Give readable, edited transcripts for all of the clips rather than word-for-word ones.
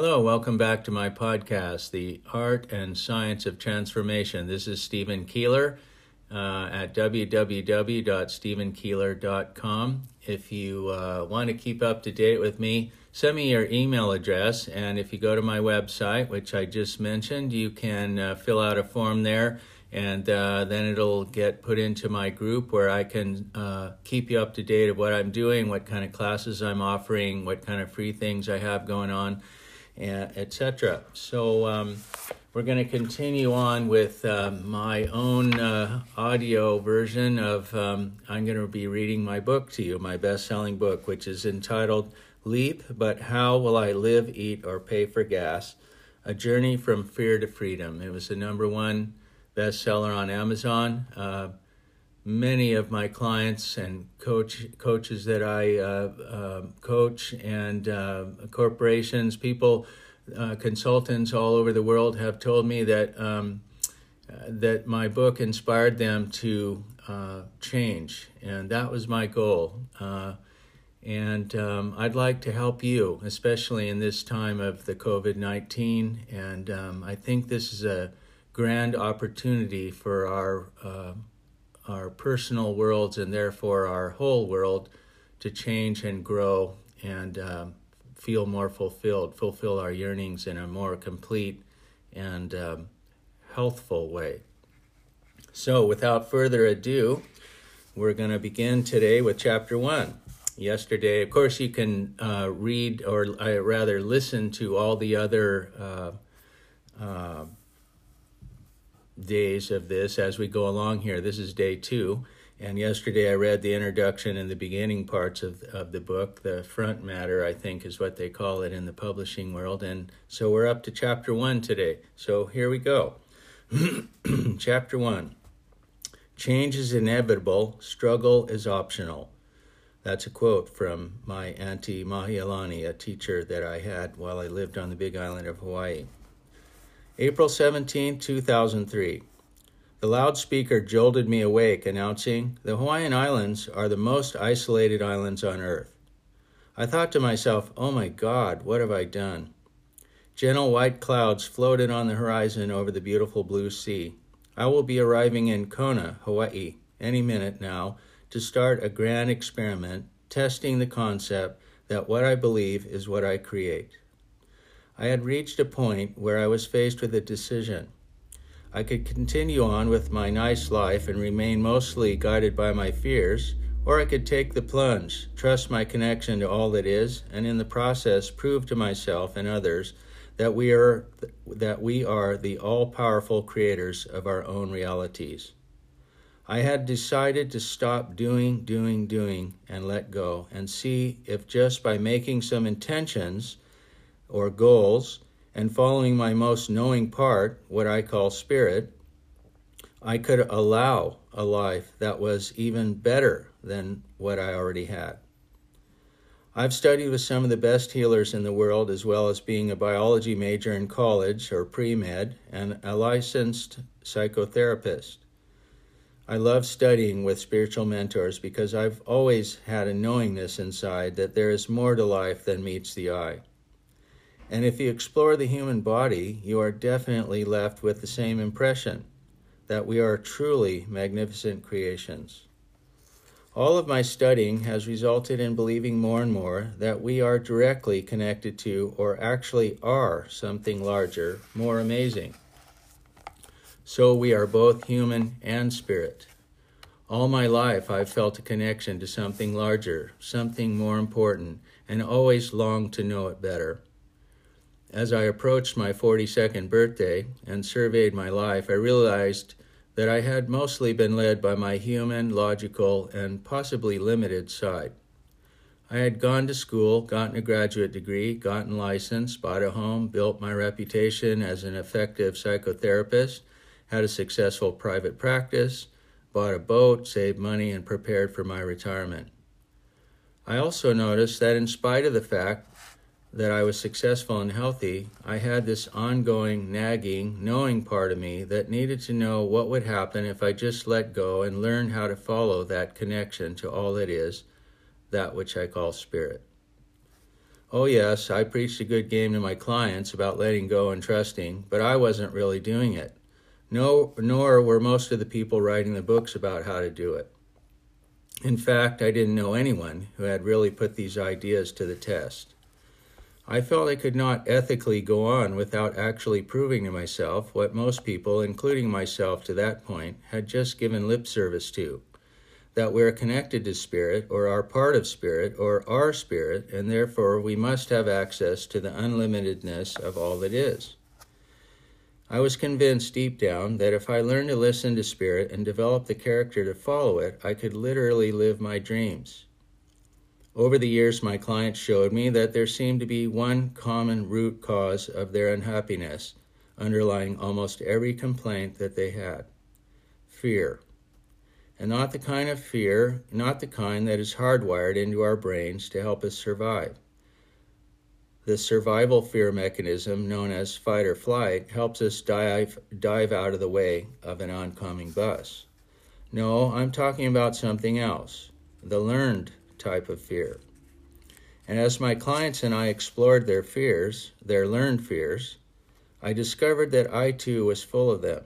Hello, welcome back to my podcast, The Art and Science of Transformation. This is Stephen Keeler at www.stevenkeeler.com. If you want to keep up to date with me, send me your email address. And if you go to my website, which I just mentioned, you can fill out a form there. And then it'll get put into my group where I can keep you up to date of what I'm doing, what kind of classes I'm offering, what kind of free things I have going on, etc. So we're going to continue on with my own audio version of, I'm going to be reading my book to you, my best-selling book, which is entitled Leap: But How Will I Live, Eat or Pay for Gas? A Journey from Fear to Freedom. It was the number one bestseller on Amazon. Many of my clients and coaches that I coach and corporations, people, consultants all over the world have told me that that my book inspired them to change, and that was my goal. I'd like to help you, especially in this time of the COVID-19, and I think this is a grand opportunity for our personal worlds and therefore our whole world to change and grow and feel more fulfilled, fulfill our yearnings in a more complete and healthful way. So without further ado, we're going to begin today with chapter 1. Yesterday, of course, you can read or rather listen to all the other days of this as we go along here. This is day 2, and yesterday I read the introduction and the beginning parts of the book. The front matter, I think, is what they call it in the publishing world, and so we're up to chapter 1 today. So here we go. Chapter 1. Change is inevitable. Struggle is optional. That's a quote from my auntie Mahialani, a teacher that I had while I lived on the Big Island of Hawaii. April 17, 2003. The loudspeaker jolted me awake, announcing, "The Hawaiian Islands are the most isolated islands on Earth." I thought to myself, "Oh my God, what have I done?" Gentle white clouds floated on the horizon over the beautiful blue sea. I will be arriving in Kona, Hawaii, any minute now, to start a grand experiment, testing the concept that what I believe is what I create. I had reached a point where I was faced with a decision. I could continue on with my nice life and remain mostly guided by my fears, or I could take the plunge, trust my connection to all that is, and in the process prove to myself and others that we are the all-powerful creators of our own realities. I had decided to stop doing, and let go, and see if just by making some intentions or goals, and following my most knowing part, what I call spirit, I could allow a life that was even better than what I already had. I've studied with some of the best healers in the world, as well as being a biology major in college or pre-med, and a licensed psychotherapist. I love studying with spiritual mentors because I've always had a knowingness inside that there is more to life than meets the eye. And if you explore the human body, you are definitely left with the same impression, that we are truly magnificent creations. All of my studying has resulted in believing more and more that we are directly connected to or actually are something larger, more amazing. So we are both human and spirit. All my life I've felt a connection to something larger, something more important, and always longed to know it better. As I approached my 42nd birthday and surveyed my life, I realized that I had mostly been led by my human, logical, and possibly limited side. I had gone to school, gotten a graduate degree, gotten licensed, bought a home, built my reputation as an effective psychotherapist, had a successful private practice, bought a boat, saved money, and prepared for my retirement. I also noticed that in spite of the fact that I was successful and healthy, I had this ongoing, nagging, knowing part of me that needed to know what would happen if I just let go and learn how to follow that connection to all that is, that which I call spirit. Oh yes, I preached a good game to my clients about letting go and trusting, but I wasn't really doing it. No, nor were most of the people writing the books about how to do it. In fact, I didn't know anyone who had really put these ideas to the test. I felt I could not ethically go on without actually proving to myself what most people, including myself to that point, had just given lip service to, that we're connected to spirit or are part of spirit or are spirit, and therefore we must have access to the unlimitedness of all that is. I was convinced deep down that if I learned to listen to spirit and develop the character to follow it, I could literally live my dreams. Over the years, my clients showed me that there seemed to be one common root cause of their unhappiness, underlying almost every complaint that they had: fear. And not the kind of fear, not the kind that is hardwired into our brains to help us survive. The survival fear mechanism known as fight or flight helps us dive out of the way of an oncoming bus. No, I'm talking about something else, the learned type of fear. And as my clients and I explored their fears, their learned fears, I discovered that I too was full of them.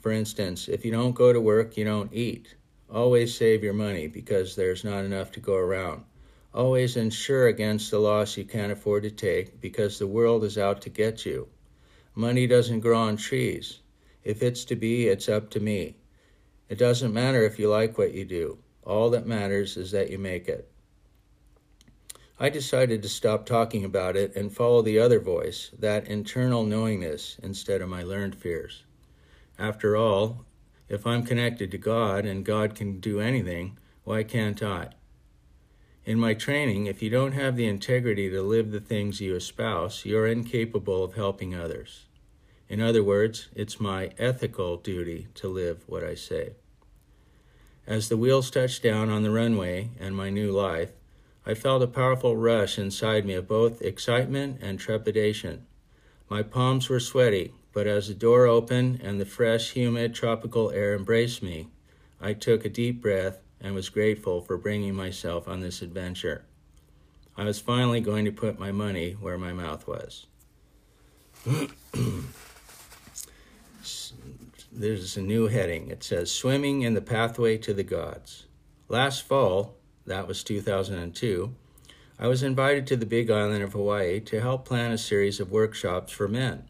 For instance, if you don't go to work, you don't eat. Always save your money because there's not enough to go around. Always insure against the loss you can't afford to take because the world is out to get you. Money doesn't grow on trees. If it's to be, it's up to me. It doesn't matter if you like what you do. All that matters is that you make it. I decided to stop talking about it and follow the other voice, that internal knowingness, instead of my learned fears. After all, if I'm connected to God and God can do anything, why can't I? In my training, if you don't have the integrity to live the things you espouse, you're incapable of helping others. In other words, it's my ethical duty to live what I say. As the wheels touched down on the runway and my new life, I felt a powerful rush inside me of both excitement and trepidation. My palms were sweaty, but as the door opened and the fresh, humid, tropical air embraced me, I took a deep breath and was grateful for bringing myself on this adventure. I was finally going to put my money where my mouth was. There's a new heading. It says, Swimming in the Pathway to the Gods. Last fall, that was 2002, I was invited to the Big Island of Hawaii to help plan a series of workshops for men.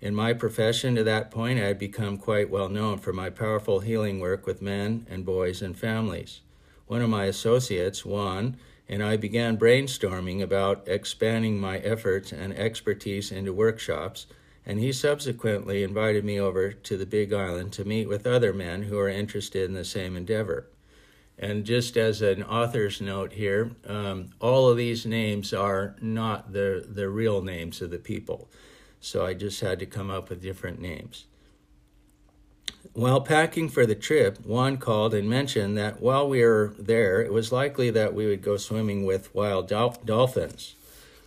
In my profession to that point, I had become quite well known for my powerful healing work with men and boys and families. One of my associates, Juan, and I began brainstorming about expanding my efforts and expertise into workshops, and he subsequently invited me over to the Big Island to meet with other men who are interested in the same endeavor. And just as an author's note here, all of these names are not the real names of the people. So I just had to come up with different names. While packing for the trip, Juan called and mentioned that while we were there, it was likely that we would go swimming with wild dolphins.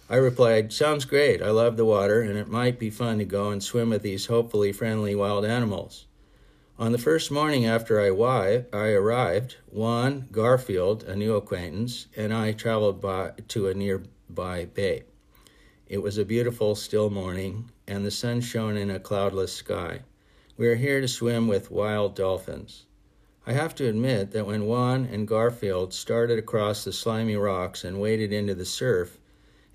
I replied, sounds great, I love the water, and it might be fun to go and swim with these hopefully friendly wild animals. On the first morning after I arrived, Juan Garfield, a new acquaintance, and I traveled to a nearby bay. It was a beautiful, still morning, and the sun shone in a cloudless sky. We are here to swim with wild dolphins. I have to admit that when Juan and Garfield started across the slimy rocks and waded into the surf,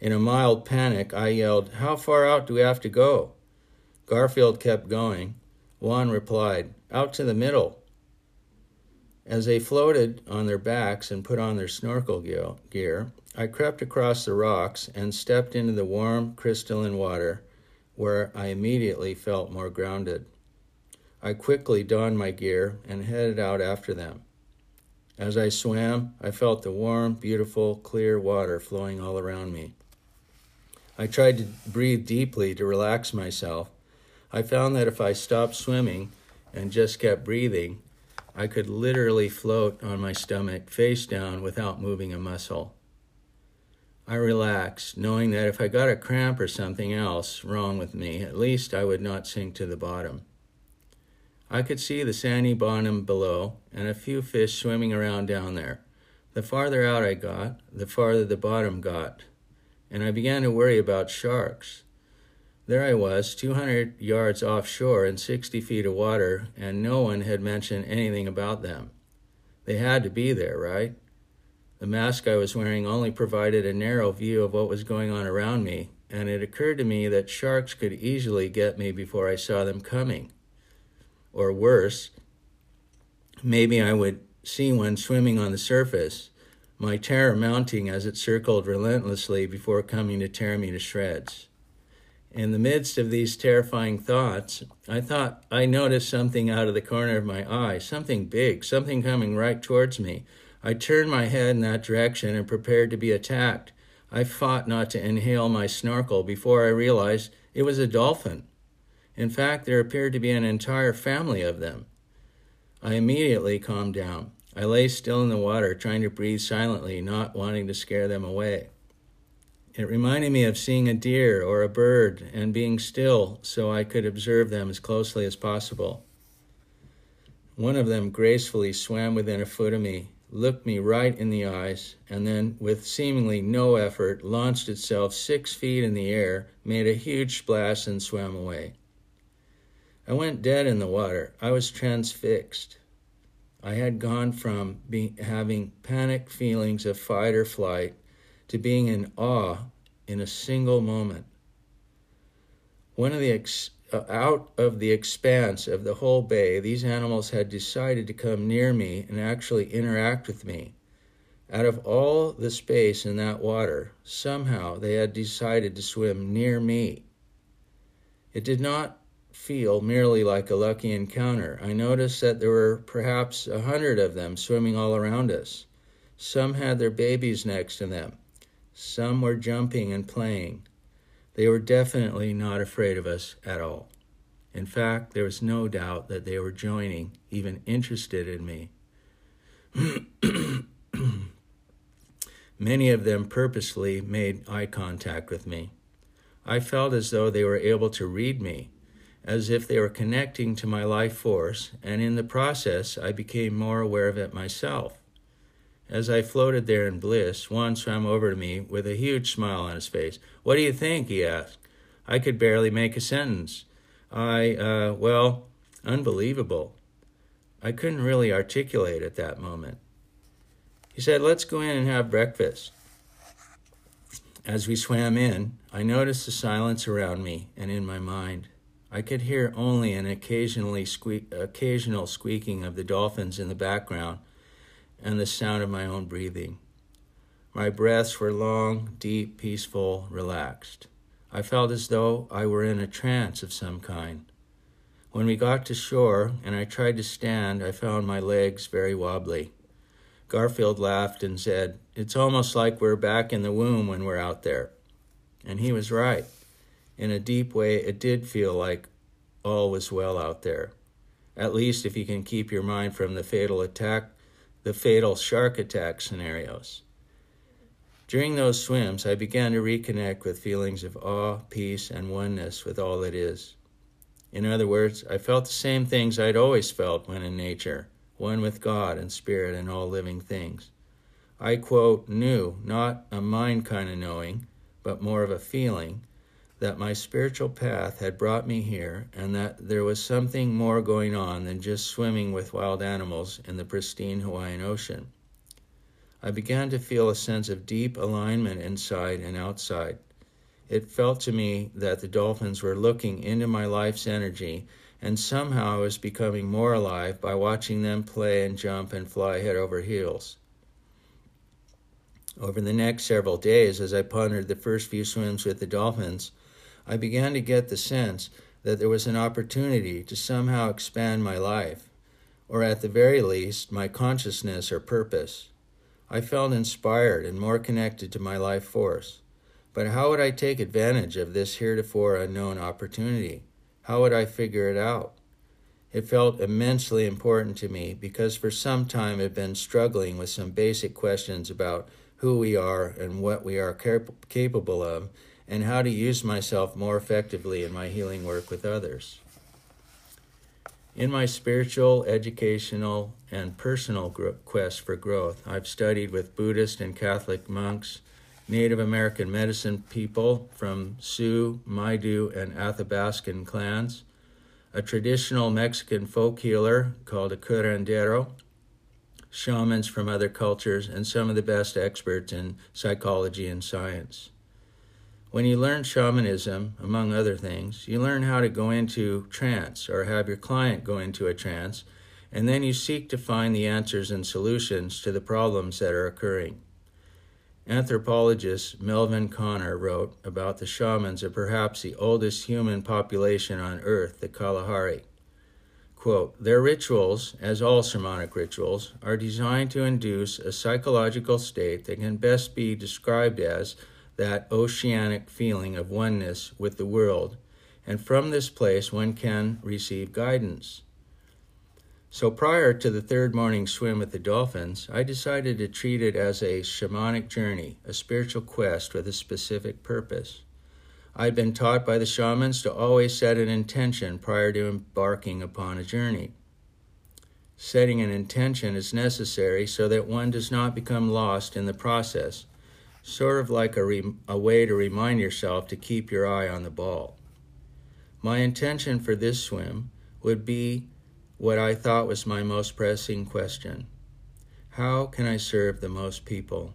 in a mild panic, I yelled, "How far out do we have to go?" Garfield kept going. Juan replied, "Out to the middle." As they floated on their backs and put on their snorkel gear, I crept across the rocks and stepped into the warm, crystalline water, where I immediately felt more grounded. I quickly donned my gear and headed out after them. As I swam, I felt the warm, beautiful, clear water flowing all around me. I tried to breathe deeply to relax myself. I found that if I stopped swimming and just kept breathing, I could literally float on my stomach, face down, without moving a muscle. I relaxed, knowing that if I got a cramp or something else wrong with me, at least I would not sink to the bottom. I could see the sandy bottom below and a few fish swimming around down there. The farther out I got, the farther the bottom got. and I began to worry about sharks. There I was, 200 yards offshore in 60 feet of water, and no one had mentioned anything about them. They had to be there, right? The mask I was wearing only provided a narrow view of what was going on around me, and it occurred to me that sharks could easily get me before I saw them coming. Or worse, maybe I would see one swimming on the surface, my terror mounting as it circled relentlessly before coming to tear me to shreds. In the midst of these terrifying thoughts, I thought I noticed something out of the corner of my eye, something big, something coming right towards me. I turned my head in that direction and prepared to be attacked. I fought not to inhale my snorkel before I realized it was a dolphin. In fact, there appeared to be an entire family of them. I immediately calmed down. I lay still in the water, trying to breathe silently, not wanting to scare them away. It reminded me of seeing a deer or a bird and being still so I could observe them as closely as possible. One of them gracefully swam within a foot of me, looked me right in the eyes, and then, with seemingly no effort, launched itself 6 feet in the air, made a huge splash, and swam away. I went dead in the water. I was transfixed. I had gone from having panic feelings of fight or flight to being in awe in a single moment. Out of the expanse of the whole bay, these animals had decided to come near me and actually interact with me. Out of all the space in that water, somehow they had decided to swim near me. It did not feel merely like a lucky encounter. I noticed that there were perhaps 100 of them swimming all around us. Some had their babies next to them. Some were jumping and playing. They were definitely not afraid of us at all. In fact, there was no doubt that they were joining, even interested in me. Many of them purposely made eye contact with me. I felt as though they were able to read me, as if they were connecting to my life force, and in the process, I became more aware of it myself. As I floated there in bliss, Juan swam over to me with a huge smile on his face. "What do you think?" he asked. I could barely make a sentence. Unbelievable. I couldn't really articulate at that moment. He said, "Let's go in and have breakfast." As we swam in, I noticed the silence around me and in my mind. I could hear only an occasional squeaking of the dolphins in the background and the sound of my own breathing. My breaths were long, deep, peaceful, relaxed. I felt as though I were in a trance of some kind. When we got to shore and I tried to stand, I found my legs very wobbly. Garfield laughed and said, "It's almost like we're back in the womb when we're out there." And he was right. In a deep way, it did feel like all was well out there. At least if you can keep your mind from the fatal shark attack scenarios. During those swims, I began to reconnect with feelings of awe, peace, and oneness with all that is. In other words, I felt the same things I'd always felt when in nature, one with God and Spirit and all living things. I, quote, knew, not a mind kind of knowing, but more of a feeling, that my spiritual path had brought me here and that there was something more going on than just swimming with wild animals in the pristine Hawaiian Ocean. I began to feel a sense of deep alignment inside and outside. It felt to me that the dolphins were looking into my life's energy, and somehow I was becoming more alive by watching them play and jump and fly head over heels. Over the next several days, as I pondered the first few swims with the dolphins, I began to get the sense that there was an opportunity to somehow expand my life, or at the very least, my consciousness or purpose. I felt inspired and more connected to my life force. But how would I take advantage of this heretofore unknown opportunity? How would I figure it out? It felt immensely important to me because for some time I'd been struggling with some basic questions about who we are and what we are capable of, and how to use myself more effectively in my healing work with others. In my spiritual, educational, and personal quest for growth, I've studied with Buddhist and Catholic monks Native American medicine people from Sioux, Maidu, and Athabascan clans, a traditional Mexican folk healer called a curandero, shamans from other cultures, and some of the best experts in psychology and science. When you learn shamanism, among other things, you learn how to go into trance or have your client go into a trance, and then you seek to find the answers and solutions to the problems that are occurring. Anthropologist Melvin Connor wrote about the shamans of perhaps the oldest human population on Earth, the Kalahari. Quote, "Their rituals, as all shamanic rituals, are designed to induce a psychological state that can best be described as that oceanic feeling of oneness with the world, and from this place one can receive guidance." So prior to the third morning swim with the dolphins, I decided to treat it as a shamanic journey, a spiritual quest with a specific purpose. I'd been taught by the shamans to always set an intention prior to embarking upon a journey. Setting an intention is necessary so that one does not become lost in the process, sort of like a way to remind yourself to keep your eye on the ball. My intention for this swim would be what I thought was my most pressing question. How can I serve the most people?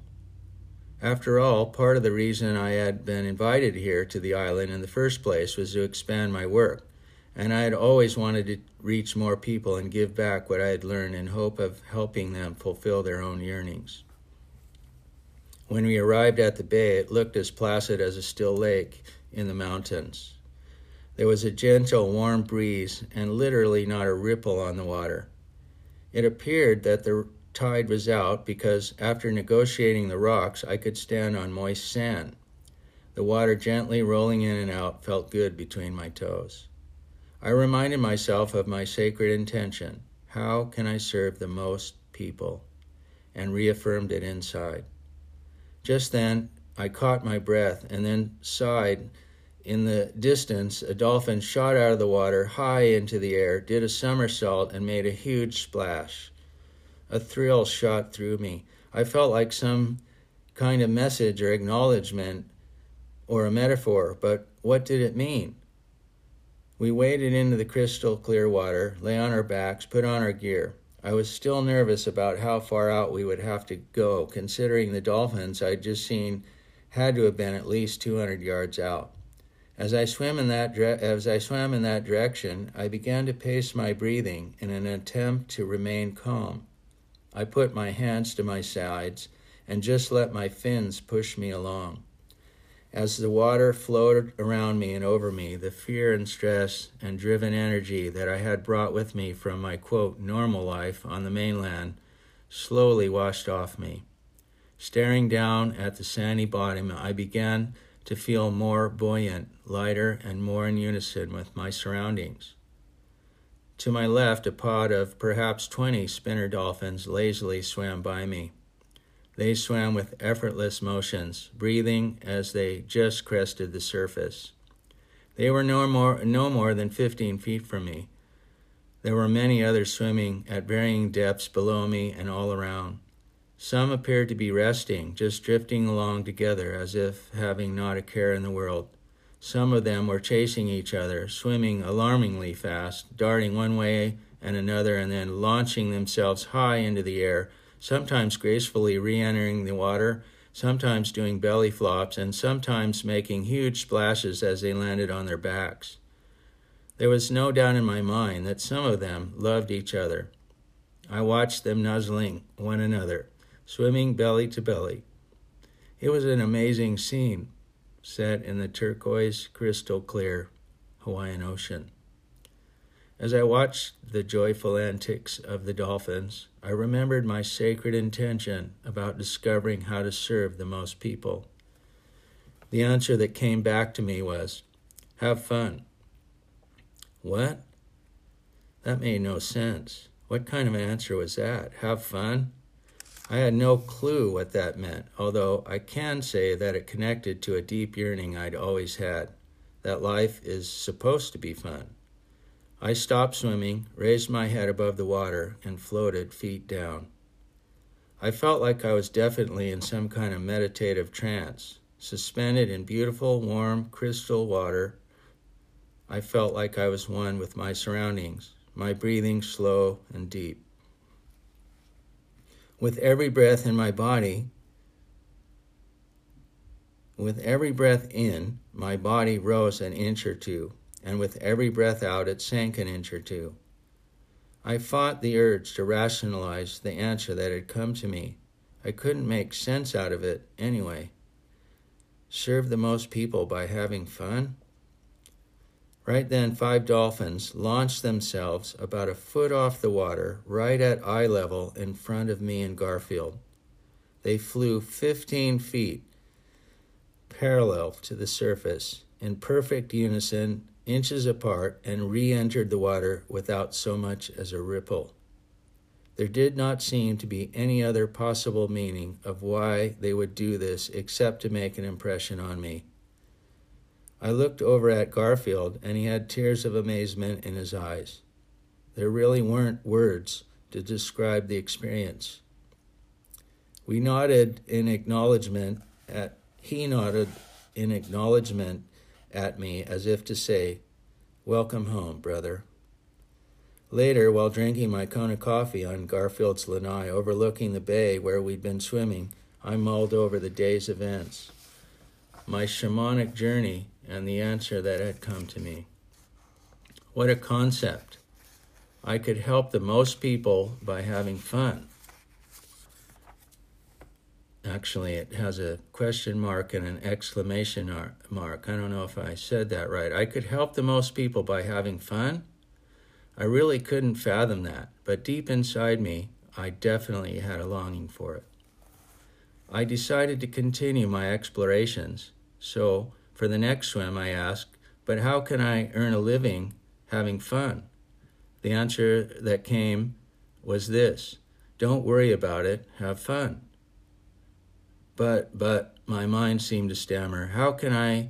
After all, part of the reason I had been invited here to the island in the first place was to expand my work, and I had always wanted to reach more people and give back what I had learned in hope of helping them fulfill their own yearnings. When we arrived at the bay, it looked as placid as a still lake in the mountains. There was a gentle, warm breeze and literally not a ripple on the water. It appeared that the tide was out because after negotiating the rocks, I could stand on moist sand. The water gently rolling in and out felt good between my toes. I reminded myself of my sacred intention, how can I serve the most people, and reaffirmed it inside. Just then, I caught my breath and then sighed. In the distance, a dolphin shot out of the water high into the air, did a somersault, and made a huge splash. A thrill shot through me. I felt like some kind of message or acknowledgement or a metaphor, but what did it mean? We waded into the crystal clear water, lay on our backs, put on our gear. I was still nervous about how far out we would have to go, considering the dolphins I'd just seen had to have been at least 200 yards out. As I swam in that direction, I began to pace my breathing in an attempt to remain calm. I put my hands to my sides and just let my fins push me along. As the water flowed around me and over me, the fear and stress and driven energy that I had brought with me from my, quote, normal life on the mainland slowly washed off me. Staring down at the sandy bottom, I began to feel more buoyant, lighter, and more in unison with my surroundings. To my left, a pod of perhaps 20 spinner dolphins lazily swam by me. They swam with effortless motions, breathing as they just crested the surface. They were no more than 15 feet from me. There were many others swimming at varying depths below me and all around. Some appeared to be resting, just drifting along together as if having not a care in the world. Some of them were chasing each other, swimming alarmingly fast, darting one way and another, and then launching themselves high into the air, sometimes gracefully re-entering the water, sometimes doing belly flops, and sometimes making huge splashes as they landed on their backs. There was no doubt in my mind that some of them loved each other. I watched them nuzzling one another, swimming belly to belly. It was an amazing scene, set in the turquoise, crystal-clear Hawaiian Ocean. As I watched the joyful antics of the dolphins, I remembered my sacred intention about discovering how to serve the most people. The answer that came back to me was, "Have fun." What? That made no sense. What kind of an answer was that? Have fun? I had no clue what that meant, although I can say that it connected to a deep yearning I'd always had, that life is supposed to be fun. I stopped swimming, raised my head above the water, and floated feet down. I felt like I was definitely in some kind of meditative trance, suspended in beautiful, warm, crystal water. I felt like I was one with my surroundings, my breathing slow and deep. With every breath in, my body rose an inch or two, and with every breath out, it sank an inch or two. I fought the urge to rationalize the answer that had come to me. I couldn't make sense out of it anyway. Serve the most people by having fun? Right then, 5 dolphins launched themselves about a foot off the water, right at eye level in front of me and Garfield. They flew 15 feet parallel to the surface, in perfect unison, inches apart, and re-entered the water without so much as a ripple. There did not seem to be any other possible meaning of why they would do this except to make an impression on me. I looked over at Garfield, and he had tears of amazement in his eyes. There really weren't words to describe the experience. We nodded in acknowledgement at, he nodded in acknowledgement at me as if to say, "Welcome home, brother." Later, while drinking my Kona coffee on Garfield's lanai overlooking the bay where we'd been swimming, I mulled over the day's events, my shamanic journey, and the answer that had come to me. What a concept. I could help the most people by having fun. Actually, it has a question mark and an exclamation mark. I don't know if I said that right. I could help the most people by having fun? I really couldn't fathom that, but deep inside me, I definitely had a longing for it. I decided to continue my explorations, so for the next swim, I asked, "But how can I earn a living having fun?" The answer that came was this: "Don't worry about it, have fun." But, my mind seemed to stammer, how can I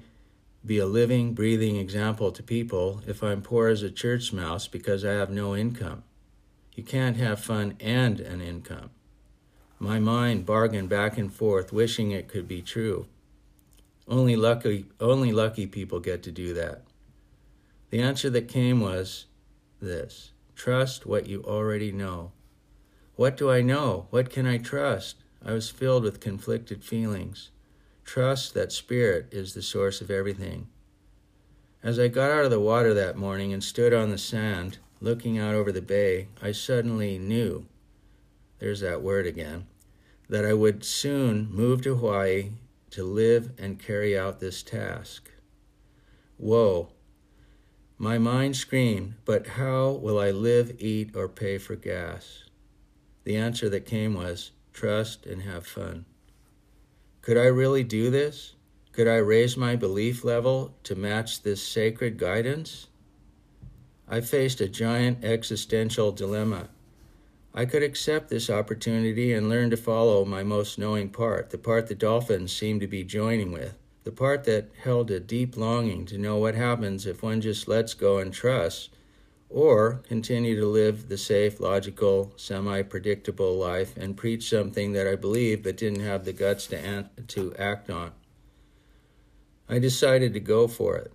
be a living, breathing example to people if I'm poor as a church mouse because I have no income? You can't have fun and an income. My mind bargained back and forth, wishing it could be true. Only lucky people get to do that. The answer that came was this: trust what you already know. What do I know? What can I trust? I was filled with conflicted feelings. Trust that spirit is the source of everything. As I got out of the water that morning and stood on the sand, looking out over the bay, I suddenly knew, there's that word again, that I would soon move to Hawaii to live and carry out this task. Whoa. My mind screamed, "But how will I live, eat, or pay for gas?" The answer that came was, trust and have fun. Could I really do this? Could I raise my belief level to match this sacred guidance? I faced a giant existential dilemma. I could accept this opportunity and learn to follow my most knowing part, the part the dolphins seemed to be joining with, the part that held a deep longing to know what happens if one just lets go and trusts, or continue to live the safe, logical, semi-predictable life and preach something that I believed but didn't have the guts to act on. I decided to go for it.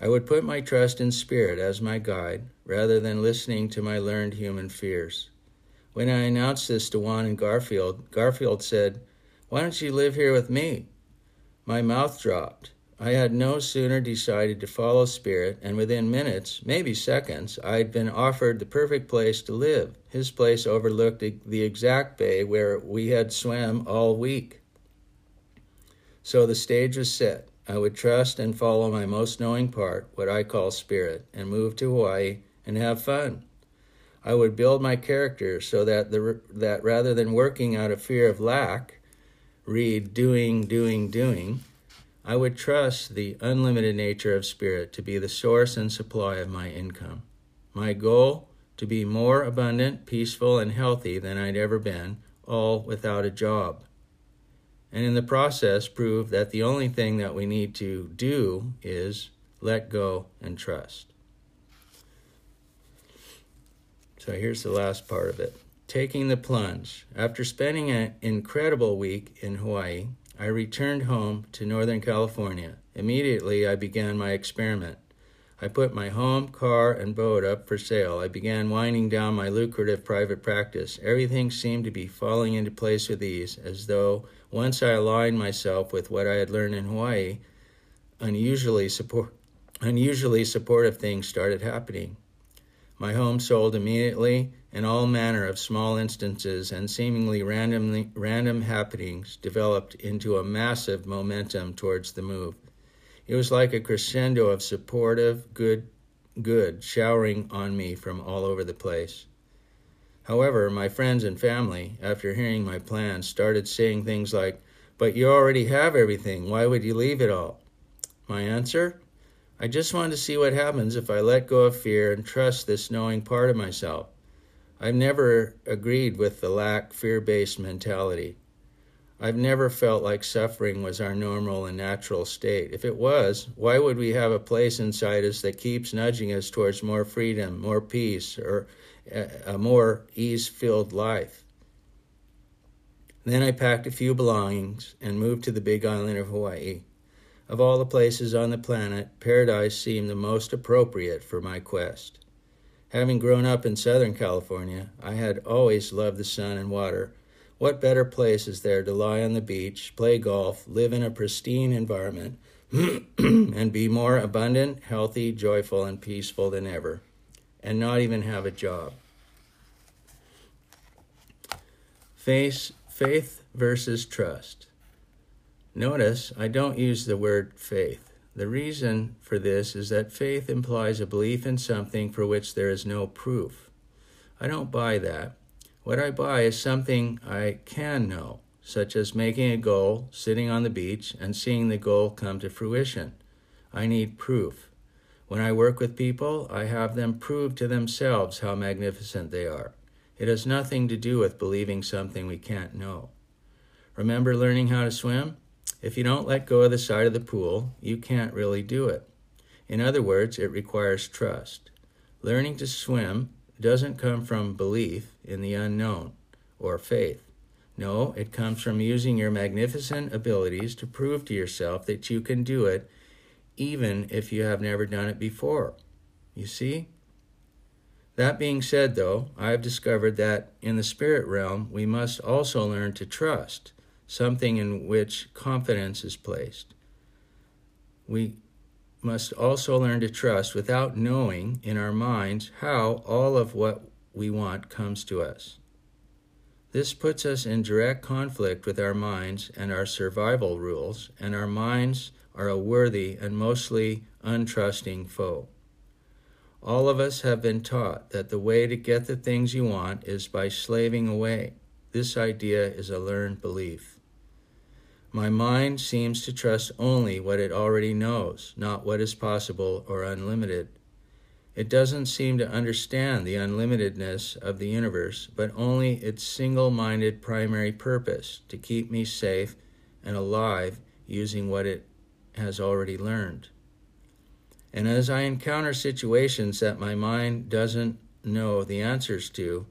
I would put my trust in spirit as my guide rather than listening to my learned human fears. When I announced this to Juan and Garfield, Garfield said, "Why don't you live here with me?" My mouth dropped. I had no sooner decided to follow spirit, and within minutes, maybe seconds, I'd been offered the perfect place to live. His place overlooked the exact bay where we had swam all week. So the stage was set. I would trust and follow my most knowing part, what I call spirit, and move to Hawaii and have fun. I would build my character so that that rather than working out of fear of lack, read doing, I would trust the unlimited nature of spirit to be the source and supply of my income. My goal, to be more abundant, peaceful, and healthy than I'd ever been, all without a job. And in the process, prove that the only thing that we need to do is let go and trust. So here's the last part of it. taking the plunge. After spending an incredible week in Hawaii, I returned home to Northern California. Immediately, I began my experiment. I put my home, car, and boat up for sale. I began winding down my lucrative private practice. Everything seemed to be falling into place with ease, as though once I aligned myself with what I had learned in Hawaii, unusually supportive things started happening. My home sold immediately, and all manner of small instances and seemingly random happenings developed into a massive momentum towards the move. It was like a crescendo of supportive good showering on me from all over the place. However, my friends and family, after hearing my plans, started saying things like, "But you already have everything. Why would you leave it all?" My answer? I just wanted to see what happens if I let go of fear and trust this knowing part of myself. I've never agreed with the fear-based mentality. I've never felt like suffering was our normal and natural state. If it was, why would we have a place inside us that keeps nudging us towards more freedom, more peace, or a more ease-filled life? Then I packed a few belongings and moved to the Big Island of Hawaii. Of all the places on the planet, paradise seemed the most appropriate for my quest. Having grown up in Southern California, I had always loved the sun and water. What better place is there to lie on the beach, play golf, live in a pristine environment, and be more abundant, healthy, joyful, and peaceful than ever, and not even have a job? Faith versus trust. Notice I don't use the word faith. The reason for this is that faith implies a belief in something for which there is no proof. I don't buy that. What I buy is something I can know, such as making a goal, sitting on the beach, and seeing the goal come to fruition. I need proof. When I work with people, I have them prove to themselves how magnificent they are. It has nothing to do with believing something we can't know. Remember learning how to swim? If you don't let go of the side of the pool, you can't really do it. In other words, it requires trust. Learning to swim doesn't come from belief in the unknown or faith. No, it comes from using your magnificent abilities to prove to yourself that you can do it, even if you have never done it before. You see? That being said, though, I have discovered that in the spirit realm, we must also learn to trust, something in which confidence is placed. We must also learn to trust without knowing in our minds how all of what we want comes to us. This puts us in direct conflict with our minds and our survival rules, and our minds are a worthy and mostly untrusting foe. All of us have been taught that the way to get the things you want is by slaving away. This idea is a learned belief. My mind seems to trust only what it already knows, not what is possible or unlimited. It doesn't seem to understand the unlimitedness of the universe, but only its single-minded primary purpose, to keep me safe and alive using what it has already learned. And as I encounter situations that my mind doesn't know the answers to,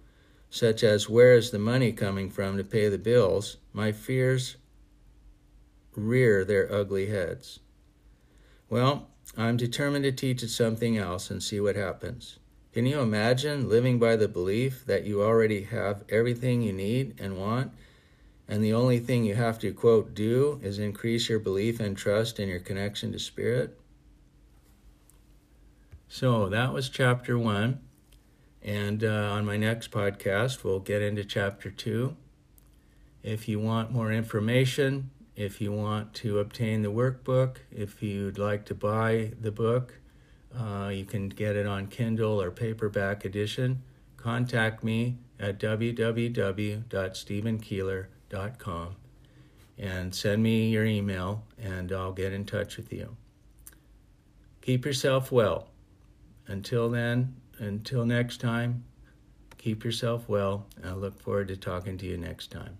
such as where is the money coming from to pay the bills, my fears rear their ugly heads. Well, I'm determined to teach it something else and see what happens. Can you imagine living by the belief that you already have everything you need and want, and the only thing you have to, quote, do is increase your belief and trust in your connection to spirit? So that was chapter 1, and on my next podcast, we'll get into chapter 2. If you want more information, if you want to obtain the workbook, if you'd like to buy the book, you can get it on Kindle or paperback edition. Contact me at www.stevenkeeler.com and send me your email, and I'll get in touch with you. Keep yourself well. Until next time, keep yourself well. I look forward to talking to you next time.